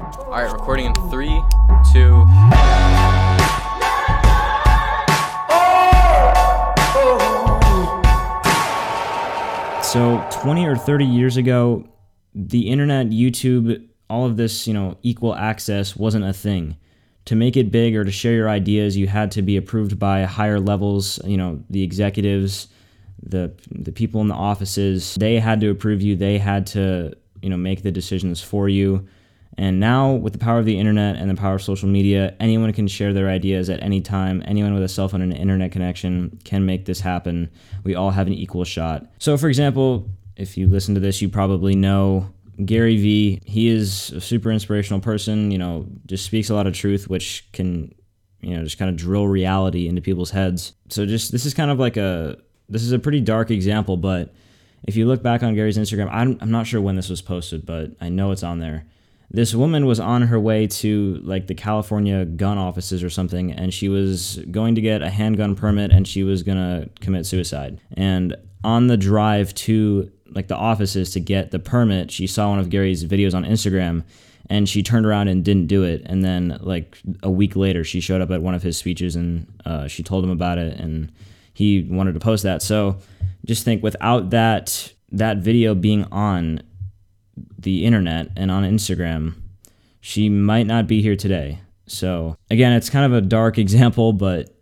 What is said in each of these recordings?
All right, recording in 3, 2. So 20 or 30 years ago, the internet, YouTube, all of this, equal access wasn't a thing. To make it big or to share your ideas, you had to be approved by higher levels, the executives, the people in the offices. They had to approve you. They had to, make the decisions for you. And now with the power of the internet and the power of social media, anyone can share their ideas at any time. Anyone with a cell phone and an internet connection can make this happen. We all have an equal shot. So for example, if you listen to this, you probably know Gary V. He is a super inspirational person, just speaks a lot of truth, which can, just kind of drill reality into people's heads. So this is a pretty dark example, but if you look back on Gary's Instagram, I'm not sure when this was posted, but I know it's on there. This woman was on her way to the California gun offices or something, and she was going to get a handgun permit, and she was going to commit suicide. And on the drive to the offices to get the permit, she saw one of Gary's videos on Instagram, and she turned around and didn't do it. And then a week later, she showed up at one of his speeches, and she told him about it, and he wanted to post that. So just think, without that video being on the internet and on Instagram, she might not be here today. So again, it's kind of a dark example, but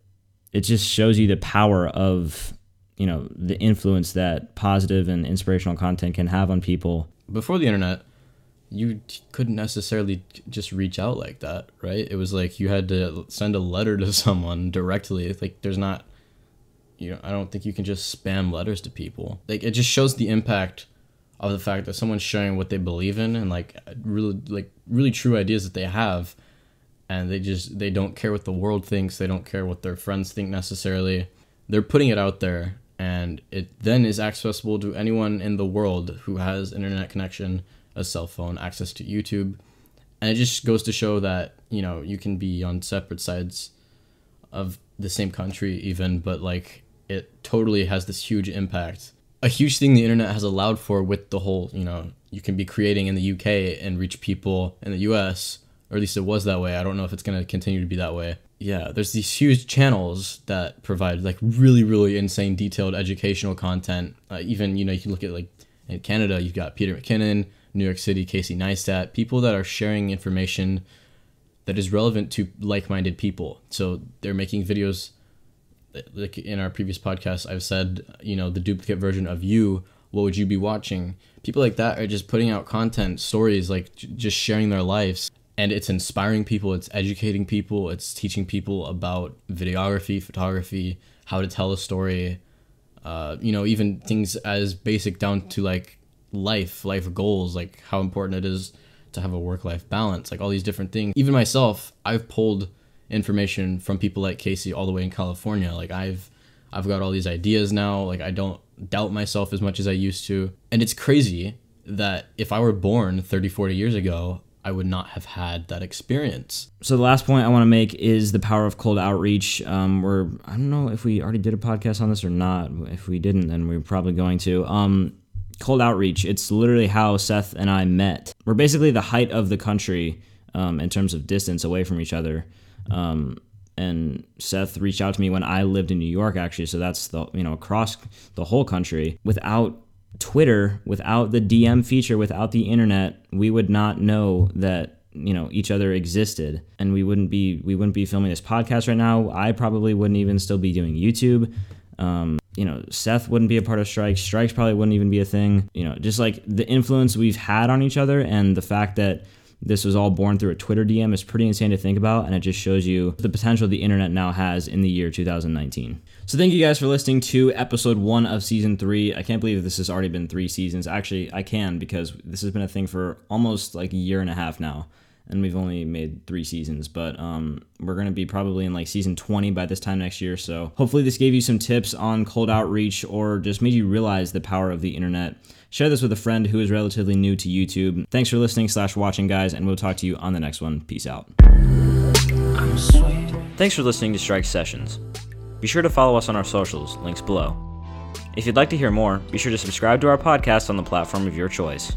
it just shows you the power of, the influence that positive and inspirational content can have on people. Before the internet, you couldn't necessarily just reach out like that, right? It was you had to send a letter to someone directly. It's there's not, I don't think you can just spam letters to people. It just shows the impact of the fact that someone's sharing what they believe in and really true ideas that they have, and they don't care what the world thinks, they don't care what their friends think necessarily. They're putting it out there, and it then is accessible to anyone in the world who has an internet connection, a cell phone, access to YouTube, and it just goes to show that you can be on separate sides of the same country even, but it totally has this huge impact. A huge thing the internet has allowed for with the whole, you can be creating in the UK and reach people in the US, or at least it was that way. I don't know if it's going to continue to be that way. Yeah, there's these huge channels that provide really, really insane detailed educational content. Even, you can look at in Canada, you've got Peter McKinnon, New York City, Casey Neistat, people that are sharing information that is relevant to like-minded people. So they're making videos. In our previous podcast, I've said, the duplicate version of you, what would you be watching? People like that are just putting out content, stories, just sharing their lives. And it's inspiring people, it's educating people, it's teaching people about videography, photography, how to tell a story, even things as basic down to life goals, how important it is to have a work-life balance, all these different things. Even myself, I've pulled information from people like Casey all the way in California. I've got all these ideas now. I don't doubt myself as much as I used to. And it's crazy that if I were born 30, 40 years ago, I would not have had that experience. So the last point I want to make is the power of cold outreach. I don't know if we already did a podcast on this or not. If we didn't, then we're probably going to. Cold outreach, it's literally how Seth and I met. We're basically the height of the country in terms of distance away from each other. And Seth reached out to me when I lived in New York, actually. So that's across the whole country. Without Twitter, without the DM feature, without the internet, we would not know that, each other existed, and we wouldn't be filming this podcast right now. I probably wouldn't even still be doing YouTube. Seth wouldn't be a part of Strike. Strikes probably wouldn't even be a thing. Just the influence we've had on each other, and the fact that this was all born through a Twitter DM is pretty insane to think about, and it just shows you the potential the internet now has in the year 2019. So thank you guys for listening to episode 1 of season 3. I can't believe this has already been 3 seasons. Actually, I can, because this has been a thing for almost a year and a half now, and we've only made 3 seasons, but we're going to be probably in season 20 by this time next year. So hopefully this gave you some tips on cold outreach, or just made you realize the power of the internet. Share this with a friend who is relatively new to YouTube. Thanks for listening /watching, guys, and we'll talk to you on the next one. Peace out. I'm sweet. Thanks for listening to Strike Sessions. Be sure to follow us on our socials, links below. If you'd like to hear more, be sure to subscribe to our podcast on the platform of your choice.